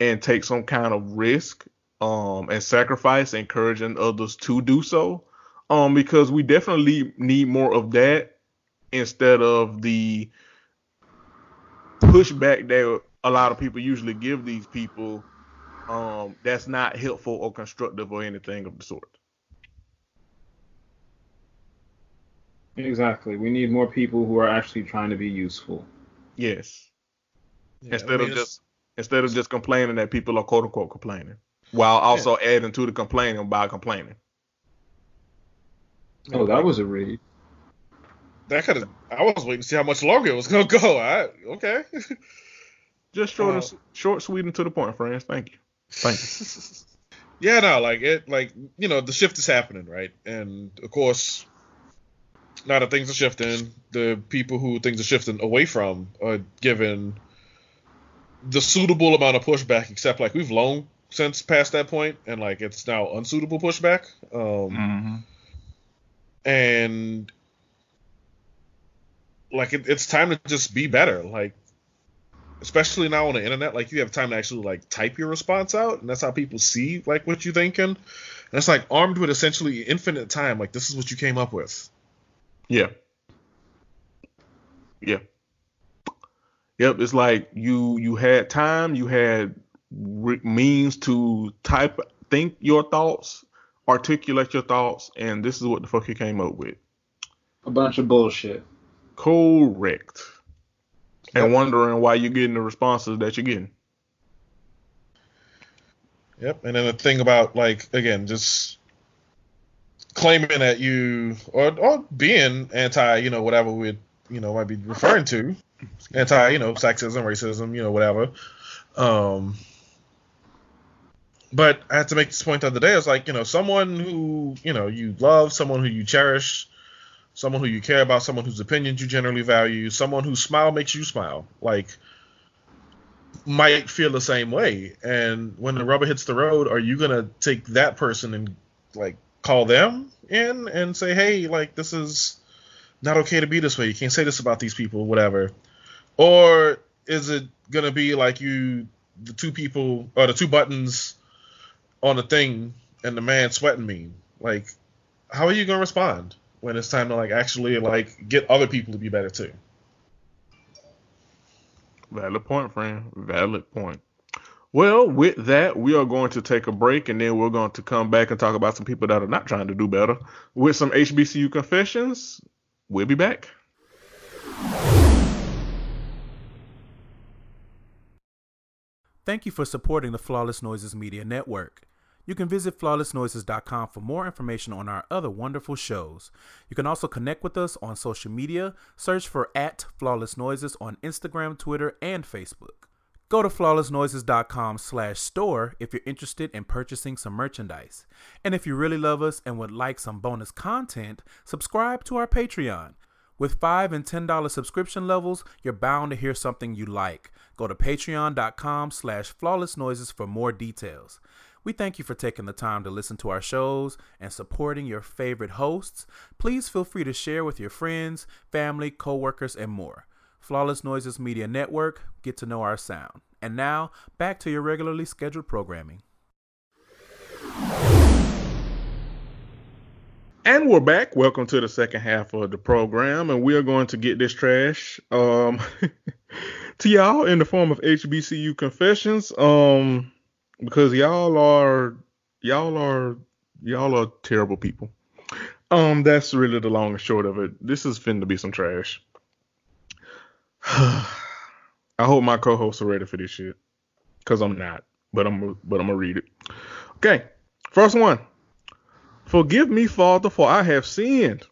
and take some kind of risk and sacrifice, encouraging others to do so, because we definitely need more of that instead of the pushback that a lot of people usually give these people that's not helpful or constructive or anything of the sort. Exactly. We need more people who are actually trying to be useful. Yes. Yeah, Instead of just complaining that people are quote unquote complaining, while also adding to the complaining by complaining. Oh, that was a read. I was waiting to see how much longer it was gonna go. Okay. Just short, sweet, and to the point, friends. Thank you. Yeah, no, the shift is happening, right? And of course, now that things are shifting, the people who things are shifting away from are given the suitable amount of pushback, except like we've long since passed that point, and like it's now unsuitable pushback. And like it's time to just be better. Like, especially now on the internet, like you have time to actually like type your response out, and that's how people see like what you're thinking. And it's like armed with essentially infinite time. Like, this is what you came up with. Yeah. Yep, it's like you had time, you had means to think your thoughts, articulate your thoughts, and this is what the fuck you came up with. A bunch of bullshit. Correct. Yep. And wondering why you're getting the responses that you're getting. Yep, and then the thing about, like, again, just claiming that you, or being anti, you know, whatever we, you know, might be referring to. Anti, you know, sexism, racism, you know, whatever. But I had to make this point the other day. It's like, you know, someone who, you know, you love, someone who you cherish, someone who you care about, someone whose opinions you generally value, someone whose smile makes you smile, like, might feel the same way. And when the rubber hits the road, are you going to take that person and, like, call them in and say, hey, like, this is not okay to be this way. You can't say this about these people, whatever. Or is it gonna be like the two people or the two buttons on the thing and the man sweating meme? Like, how are you gonna respond when it's time to actually get other people to be better too? Valid point, friend. Valid point. Well, with that, we are going to take a break, and then we're going to come back and talk about some people that are not trying to do better with some HBCU confessions. We'll be back. Thank you for supporting the Flawless Noises Media Network. You can visit flawlessnoises.com for more information on our other wonderful shows. You can also connect with us on social media. Search for @FlawlessNoises on Instagram, Twitter, and Facebook. Go to flawlessnoises.com/store if you're interested in purchasing some merchandise. And if you really love us and would like some bonus content, subscribe to our Patreon. With $5 and $10 subscription levels, you're bound to hear something you like. Go to patreon.com/flawlessnoises for more details. We thank you for taking the time to listen to our shows and supporting your favorite hosts. Please feel free to share with your friends, family, coworkers, and more. Flawless Noises Media Network, get to know our sound. And now, back to your regularly scheduled programming. And we're back. Welcome to the second half of the program, and we are going to get this trash to y'all in the form of HBCU confessions, because y'all are terrible people. That's really the long and short of it. This is finna be some trash. I hope my co-hosts are ready for this shit, because I'm not, but I'm gonna read it. Okay, first one. Forgive me, Father, for I have sinned,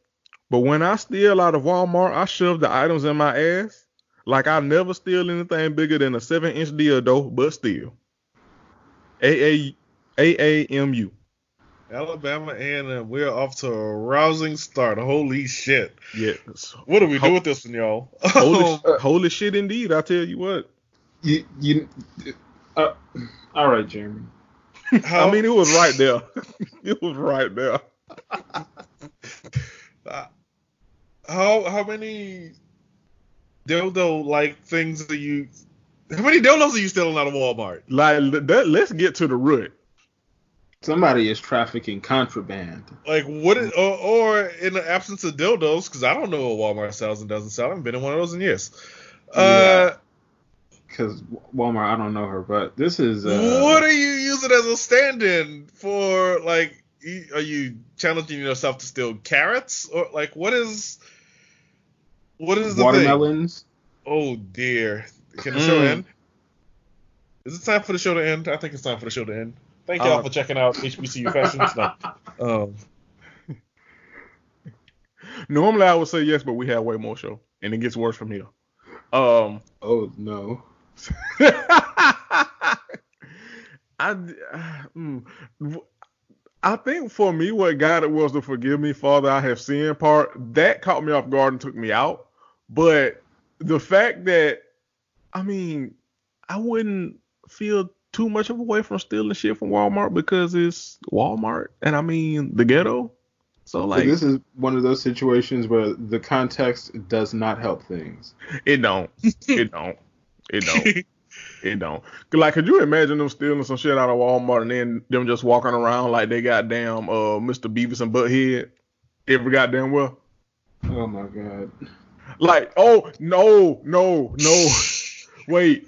but when I steal out of Walmart, I shove the items in my ass like I never steal anything bigger than a 7-inch dildo, but still. AAMU. Alabama A&M, we're off to a rousing start. Holy shit. Yes. What do we do with this one, y'all? Holy shit indeed, I tell you what. All right, Jeremy. I mean, it was right there. It was right there. How many dildo-like things are you... How many dildos are you stealing out of Walmart? Let's get to the root. Somebody is trafficking contraband. Or in the absence of dildos, because I don't know what Walmart sells and doesn't sell. I haven't been in one of those in years. Because Walmart, I don't know her, but this is... what are you using as a stand-in for, are you challenging yourself to steal carrots? Or, what is the watermelons? Thing? Oh, dear. Can the show end? Is it time for the show to end? I think it's time for the show to end. Thank y'all for checking out HBCU Fashions. No. Normally I would say yes, but we have way more show, and it gets worse from here. Oh no. I think for me, what got it was the "Forgive me, Father, I have sinned" part. That caught me off guard and took me out. But the fact that, I mean, I wouldn't feel too much of a way from stealing shit from Walmart, because it's Walmart, and I mean the ghetto. So this is one of those situations where the context does not help things. It don't. Could you imagine them stealing some shit out of Walmart and then them just walking around like they goddamn Mr. Beavis and Butthead every goddamn well? Oh my god. No. Wait,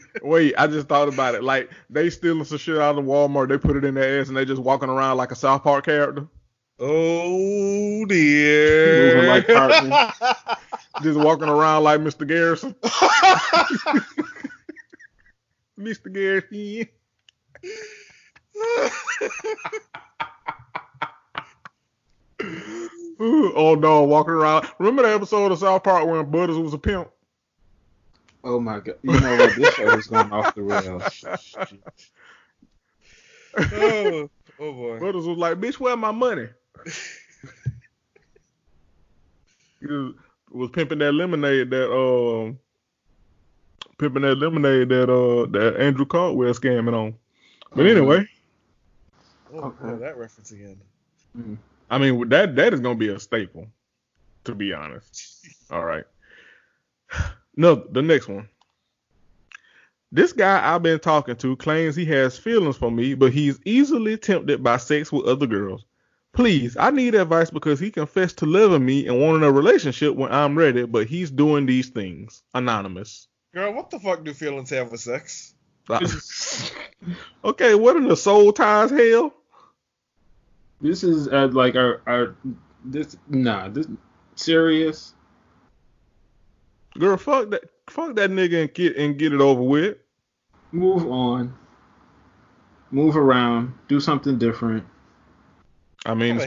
I just thought about it. They stealing some shit out of Walmart, they put it in their ass, and they just walking around like a South Park character. Oh, dear. Moving like Cartman. Just walking around like Mr. Garrison. Mr. Garrison. Ooh, oh, no, walking around. Remember the episode of South Park when Butters was a pimp? Oh my god! You know what? This show is going off the rails. oh boy! Brothers was like, "Bitch, where my money?" He was pimping that lemonade that Andrew Caldwell scamming on. But anyway, that reference again. I mean, that is gonna be a staple, to be honest. All right. No, the next one. This guy I've been talking to claims he has feelings for me, but he's easily tempted by sex with other girls. Please, I need advice because he confessed to loving me and wanting a relationship when I'm ready, but he's doing these things. Anonymous. Girl, what the fuck do feelings have with sex? Okay, what in the soul ties hell? This is like our this nah this serious. Girl, fuck that nigga and get it over with. Move on. Move around. Do something different. I mean,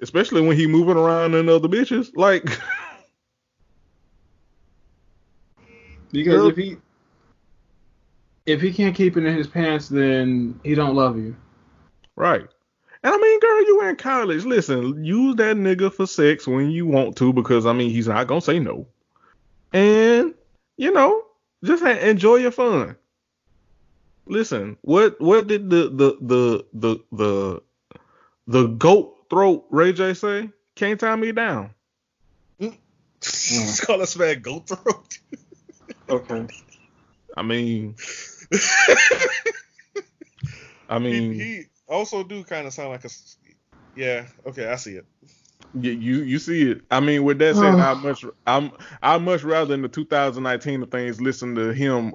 especially when he moving around and other bitches. Like, because girl, if he can't keep it in his pants, then he don't love you. Right. And I mean, girl, you in college. Listen, use that nigga for sex when you want to, because I mean, he's not gonna say no. And you know, just enjoy your fun. Listen, what did the goat throat Ray J say? Can't tie me down. Just call us man goat throat. Okay. I mean, he also do kind of sound like a. Yeah. Okay, I see it. Yeah, you see it. I mean, with that said, I much rather in the 2019 of things listen to him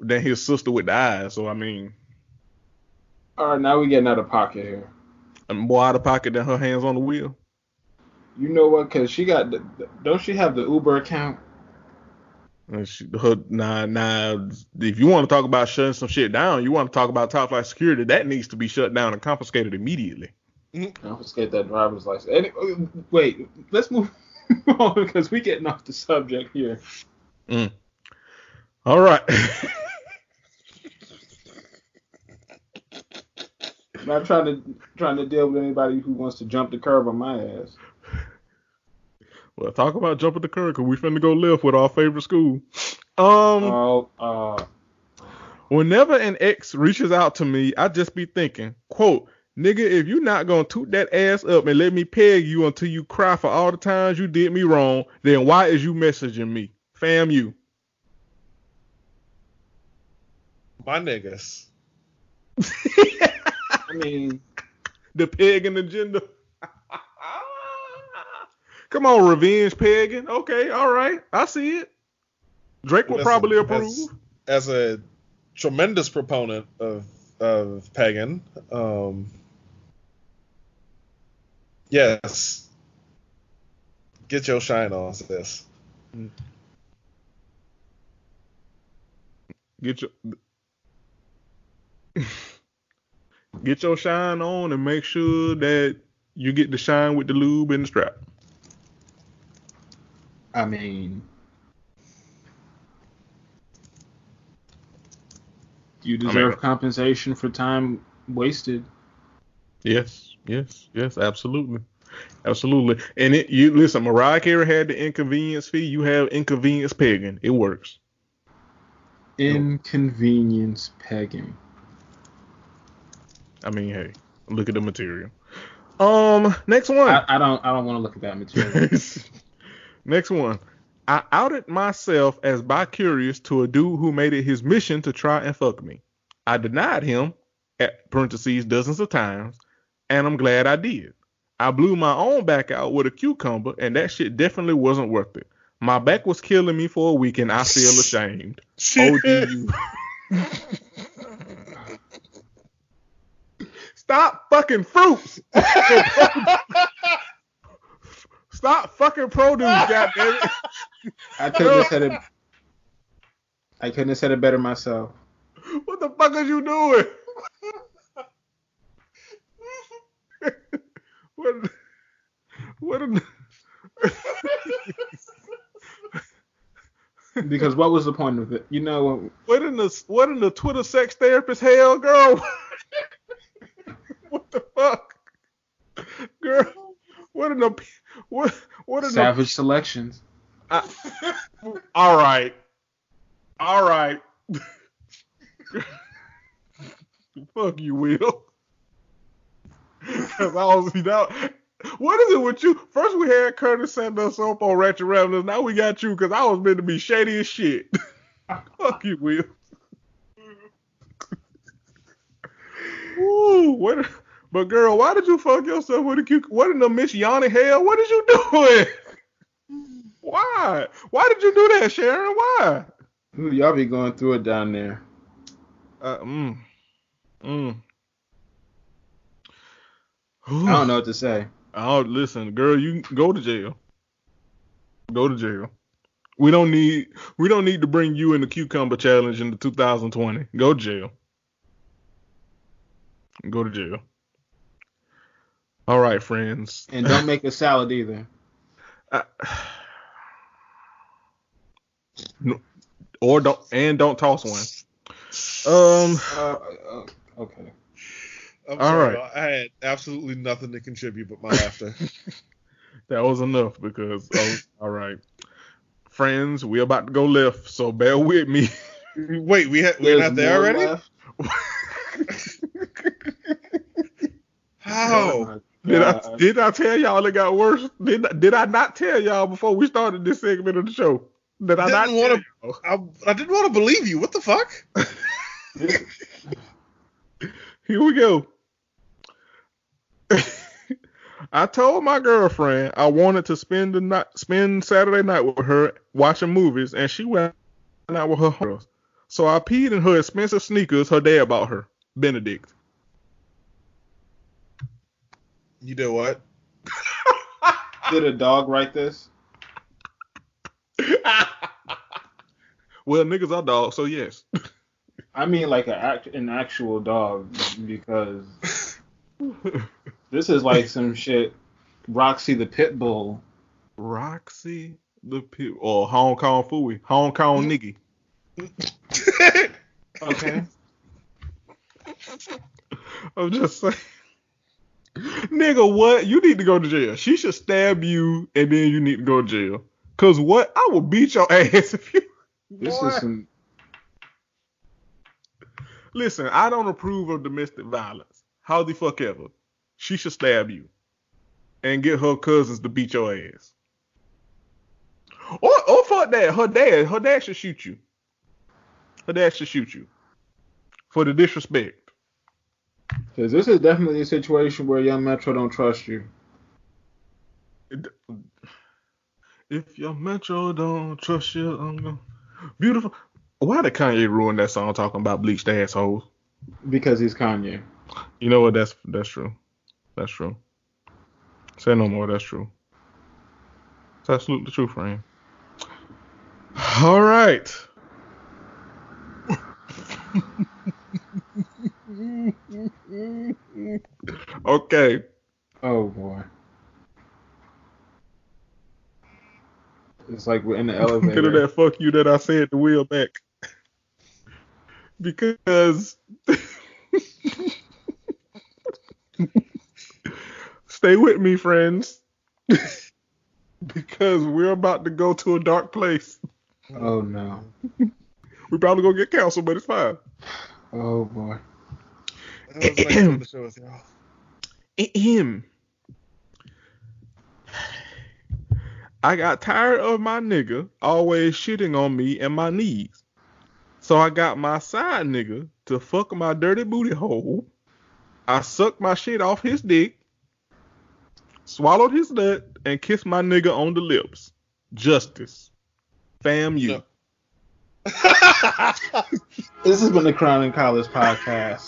than his sister with the eyes. So I mean. All right, now we getting out of pocket here. I'm more out of pocket than her hands on the wheel. You know what? Cause she got. Don't she have the Uber account? Nah, if you want to talk about shutting some shit down, you want to talk about top flight security, that needs to be shut down and confiscated immediately. Mm-hmm. Confiscate that driver's license. Wait, let's move on because we're getting off the subject here. Mm. All right. I'm not trying to deal with anybody who wants to jump the curb on my ass. Well, talk about jumping the curb, because we finna go live with our favorite school. Whenever an ex reaches out to me, I just be thinking, quote, nigga, if you not gonna toot that ass up and let me peg you until you cry for all the times you did me wrong, then why is you messaging me? Fam you. My niggas. I mean, the pegging agenda. Come on, revenge pegging. Okay, all right. I see it. Drake will probably approve. As a tremendous proponent of pegging, yes. Get your shine on, sis. Get your shine on and make sure that you get the shine with the lube and the strap. I mean, you deserve compensation for time wasted. Yes, absolutely. And listen, Mariah Carey had the inconvenience fee. You have inconvenience pegging. It works. Inconvenience pegging. I mean, hey, look at the material. Next one. I don't want to look at that material. Next one. I outed myself as bi-curious to a dude who made it his mission to try and fuck me. I denied him, at parentheses, dozens of times, and I'm glad I did. I blew my own back out with a cucumber, and that shit definitely wasn't worth it. My back was killing me for a week, and I feel ashamed. ODU. Stop fucking fruits! Stop fucking produce, goddammit. I couldn't have said it better myself. What the fuck are you doing? Because what was the point of it? You know what in the Twitter sex therapist hell, girl? What the fuck? Girl, what in Savage Selections. All right. Fuck you, Will. Cause I was, you know, what is it with you? First we had Curtis send us up on Ratchet Ramblers. Now we got you, cause I was meant to be shady as shit. Fuck you, Will. What? But girl, why did you fuck yourself with a cucumber? What in the Miss Yanni hell? What did you doing? Why? Why did you do that, Sharon? Why? Ooh, y'all be going through it down there. Ooh. I don't know what to say. Oh, listen, girl, you can go to jail. Go to jail. We don't need to bring you in the cucumber challenge in the 2020. Go to jail. Go to jail. All right, friends. And don't make a salad either. Don't toss one. Okay. I'm all sorry, right. I had absolutely nothing to contribute but my laughter. That was enough because, all right. Friends, we're about to go left, so bear with me. Wait, we're not there already? How? Did I tell y'all it got worse? Did I not tell y'all before we started this segment of the show? I didn't want to believe you. What the fuck? Here we go. I told my girlfriend I wanted to spend Saturday night with her watching movies, and she went out with her girls. So I peed in her expensive sneakers her dad bought her. Benedict. You did what? Did a dog write this? Well, niggas are dogs, so yes. I mean, like an actual dog, because this is like some shit. Roxy the pit bull. Roxy the pit, or Hong Kong Fooey, Hong Kong niggy. Okay. I'm just saying. Nigga, what? You need to go to jail. She should stab you, and then you need to go to jail. Cause what? I will beat your ass if you. This boy. Is some. Listen, I don't approve of domestic violence. How the fuck ever? She should stab you, and get her cousins to beat your ass. Or fuck that, her dad should shoot you. Her dad should shoot you for the disrespect. Because this is definitely a situation where Young Metro don't trust you. If Young Metro don't trust you, I'm gonna... Beautiful. Why did Kanye ruin that song talking about bleached assholes? Because he's Kanye. You know what? That's true. That's true. Say no more. That's true. It's absolutely true, friend. All right. Okay. Oh boy. It's like we're in the elevator. Consider that fuck you that I said the wheel back. Because stay with me, friends. Because we're about to go to a dark place. Oh no. We probably gonna get canceled, but it's fine. Oh boy. That was nice on the show with y'all. I got tired of my nigga always shitting on me and my knees. So I got my side nigga to fuck my dirty booty hole. I sucked my shit off his dick, swallowed his nut, and kissed my nigga on the lips. Justice. Fam you. No. This has been the Crown and Collars podcast.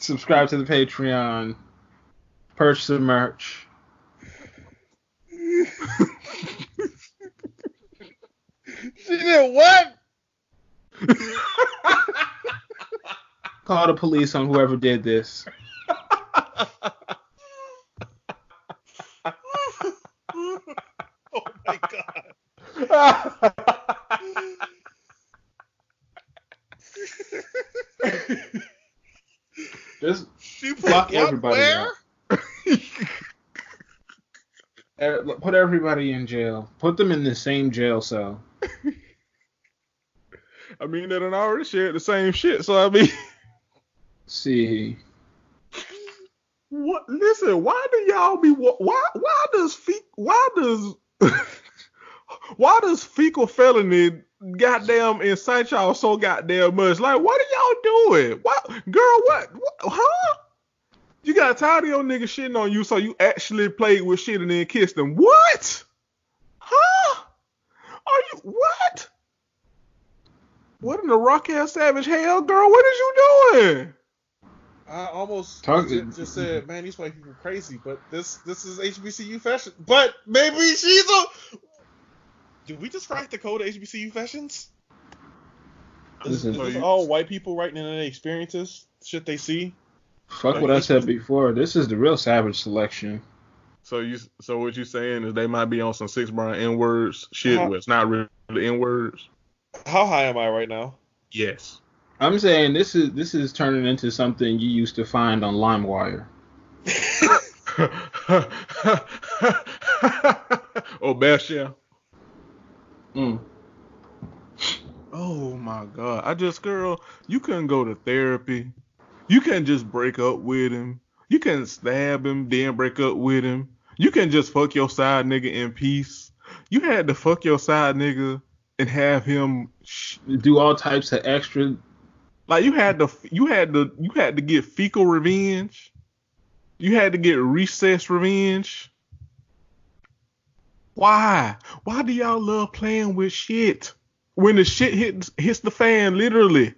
Subscribe to the Patreon. Purchase the merch. She did what? Call the police on whoever did this. Oh my god. Just block everybody out. Put everybody in jail. Put them in the same jail cell. I mean, they done already shared the same shit, so I mean. See. What? Listen, why do y'all be why does fecal felony goddamn incite y'all so goddamn much? Like, what are y'all doing? What, girl? What? Huh? You got tired of your nigga shitting on you, so you actually played with shit and then kissed him. What? Huh? Are you what? What in the rock-ass savage hell, girl? What is you doing? I almost just said, man, these white people crazy, but this is HBCU fashion. But maybe she's a... Did we just crack the code of HBCU fashions? Is all white people writing in their experiences? Shit they see? Fuck like, what I said before. This is the real savage selection. So what you saying is they might be on some 6 Brian N-words shit where it's not really N-words? How high am I right now? Yes. I'm saying this is turning into something you used to find on LimeWire. Oh, best, yeah. Mm. Oh, my God. Girl, you couldn't go to therapy. You can just break up with him. You can stab him, then break up with him. You can just fuck your side nigga in peace. You had to fuck your side nigga and have him do all types of extra. Like you had to get fecal revenge. You had to get recess revenge. Why? Why do y'all love playing with shit? When the shit hits the fan, literally.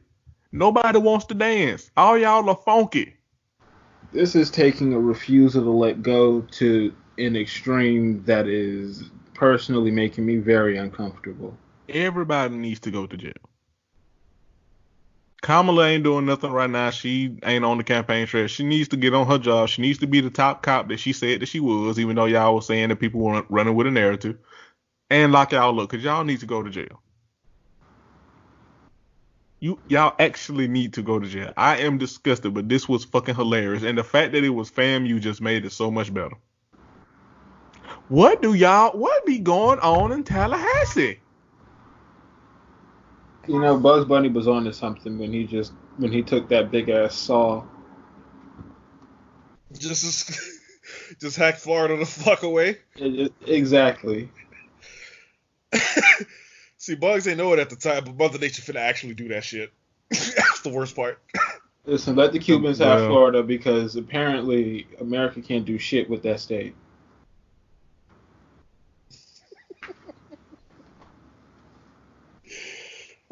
Nobody wants to dance. All y'all are funky. This is taking a refusal to let go to an extreme that is personally making me very uncomfortable. Everybody needs to go to jail. Kamala ain't doing nothing right now. She ain't on the campaign trail. She needs to get on her job. She needs to be the top cop that she said that she was, even though y'all were saying that people were running with a narrative. And lock y'all up, because y'all need to go to jail. Y'all actually need to go to jail. I am disgusted, but this was fucking hilarious. And the fact that it was FAMU just made it so much better. What be going on in Tallahassee? You know, Bugs Bunny was on to something when he took that big ass saw. Just hack Florida the fuck away. Exactly. See, Bugs ain't know it at the time, but Mother Nature finna actually do that shit. That's the worst part. Listen, let the Cubans have Florida, because apparently America can't do shit with that state.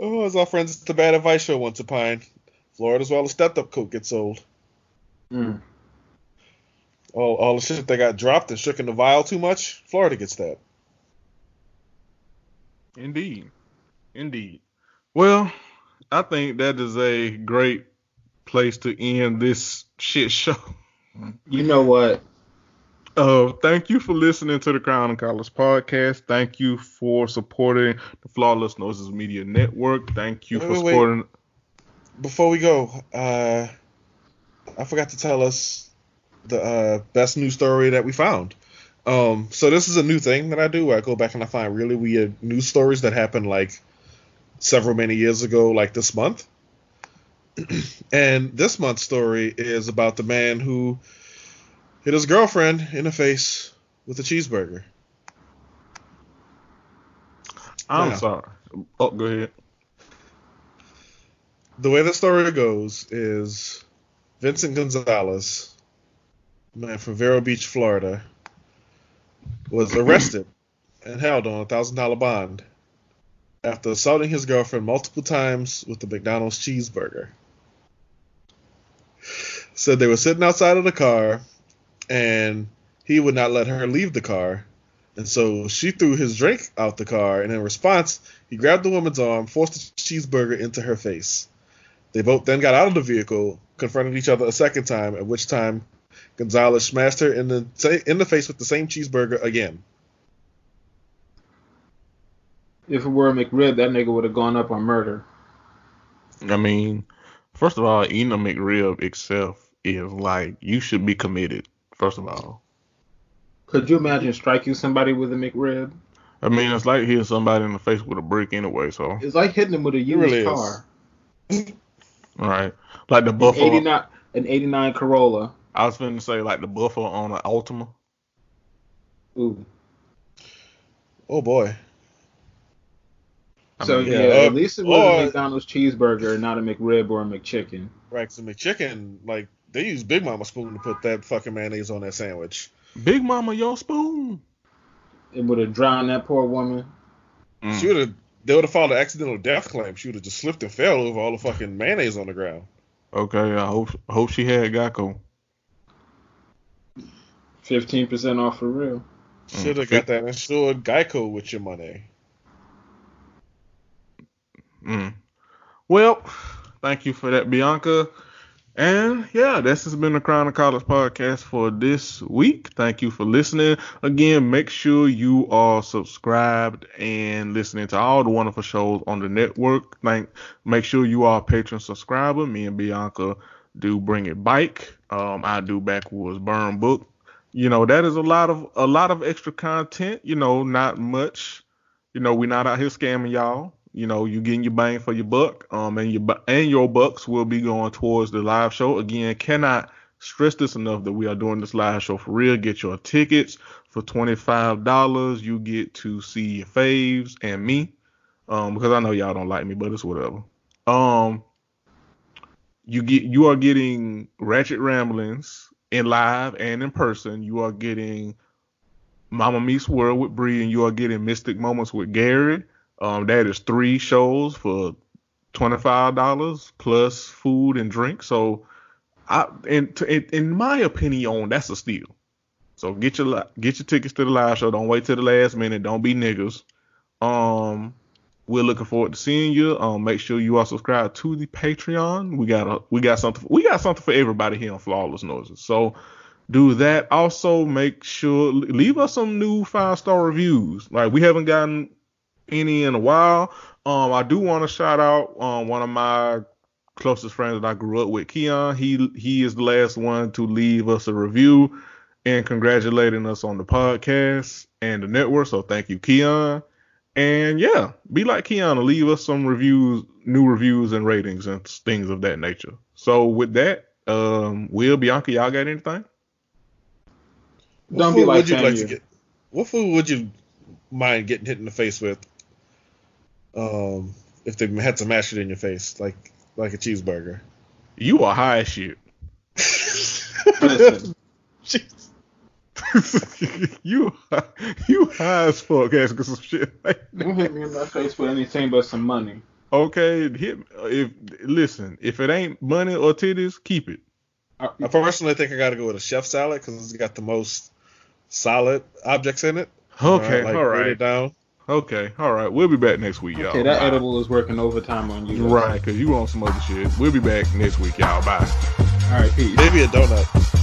Oh, as our friends at the Bad Advice Show once opined, Florida's where all the stepped-up coke gets sold. Mm. All the shit that got dropped and shook in the vial too much, Florida gets that. Indeed. Well, I think that is a great place to end this shit show. You know what? Thank you for listening to the Crown and Collars podcast. Thank you for supporting the Flawless Noises Media Network. Thank you for supporting. Before we go, I forgot to tell us the best news story that we found. So this is a new thing that I do, where I go back and I find really weird news stories that happened like several many years ago, like this month. And this month's story is about the man who hit his girlfriend in the face with a cheeseburger. I'm sorry. Oh, go ahead. The way the story goes is Vincent Gonzalez, a man from Vero Beach, Florida, was arrested and held on a $1,000 bond after assaulting his girlfriend multiple times with the McDonald's cheeseburger. Said they were sitting outside of the car, and he would not let her leave the car, and so she threw his drink out the car, and in response, he grabbed the woman's arm, forced the cheeseburger into her face. They both then got out of the vehicle, confronted each other a second time, at which time Gonzalez smashed her in the face with the same cheeseburger again. If it were a McRib, that nigga would have gone up on murder. I mean, first of all, eating a McRib itself is like, you should be committed, first of all. Could you imagine striking somebody with a McRib? I mean, it's like hitting somebody in the face with a brick anyway, so. It's like hitting them with a used car. All right. Like the Buffalo. An 89 Corolla. I was finna say, like, the buffer on an Altima. Ooh. Oh, boy. So, at least it was a McDonald's cheeseburger, not a McRib or a McChicken. Right, so McChicken, like, they use Big Mama spoon to put that fucking mayonnaise on that sandwich. Big Mama, your spoon? It would have drowned that poor woman. Mm. They would have filed an accidental death claim. She would have just slipped and fell over all the fucking mayonnaise on the ground. Okay, I hope she had Gakko. 15% off for real. Should have got that insured Geico with your money. Mm. Well, thank you for that, Bianca. And yeah, this has been the Crown of College podcast for this week. Thank you for listening. Again, make sure you are subscribed and listening to all the wonderful shows on the network. Make sure you are a patron subscriber. Me and Bianca do Bring It Bike. I do Backwoods Burn Book. You know, that is a lot of extra content. You know, not much. You know, we're not out here scamming y'all. You know, you getting your bang for your buck, and your bucks will be going towards the live show. Again, cannot stress this enough that we are doing this live show for real. Get your tickets for $25. You get to see your faves and me, because I know y'all don't like me, but it's whatever. You are getting Ratchet Ramblings in live and in person. You are getting Mama Meets World with Bree, and you are getting Mystic Moments with Gary. That is 3 shows for $25 plus food and drink. So, in my opinion, that's a steal. So get your tickets to the live show. Don't wait till the last minute. Don't be niggas. We're looking forward to seeing you. Make sure you are subscribed to the Patreon. We got something for everybody here on Flawless Noises. So do that. Also, make sure leave us some new 5-star reviews. Like, we haven't gotten any in a while. I do want to shout out one of my closest friends that I grew up with, Keon. He is the last one to leave us a review and congratulating us on the podcast and the network. So thank you, Keon. And yeah, be like Keon and leave us some reviews, new reviews and ratings and things of that nature. So with that, Will, Bianca, y'all got anything? Don't be like Kanye. What food would you mind getting hit in the face with? If they had to mash it in your face, like a cheeseburger. You are high as shit. Listen. you high as fuck asking some shit like that. Don't hit me in my face with anything but some money. Okay, if it ain't money or titties, keep it. I personally think I gotta go with a chef salad because it's got the most solid objects in it. Okay, all right. Down. Okay, all right. We'll be back next week, y'all. Okay, that Bye. Edible is working overtime on you. Right, because you want some other shit. We'll be back next week, y'all. Bye. All right, peace. Maybe a donut.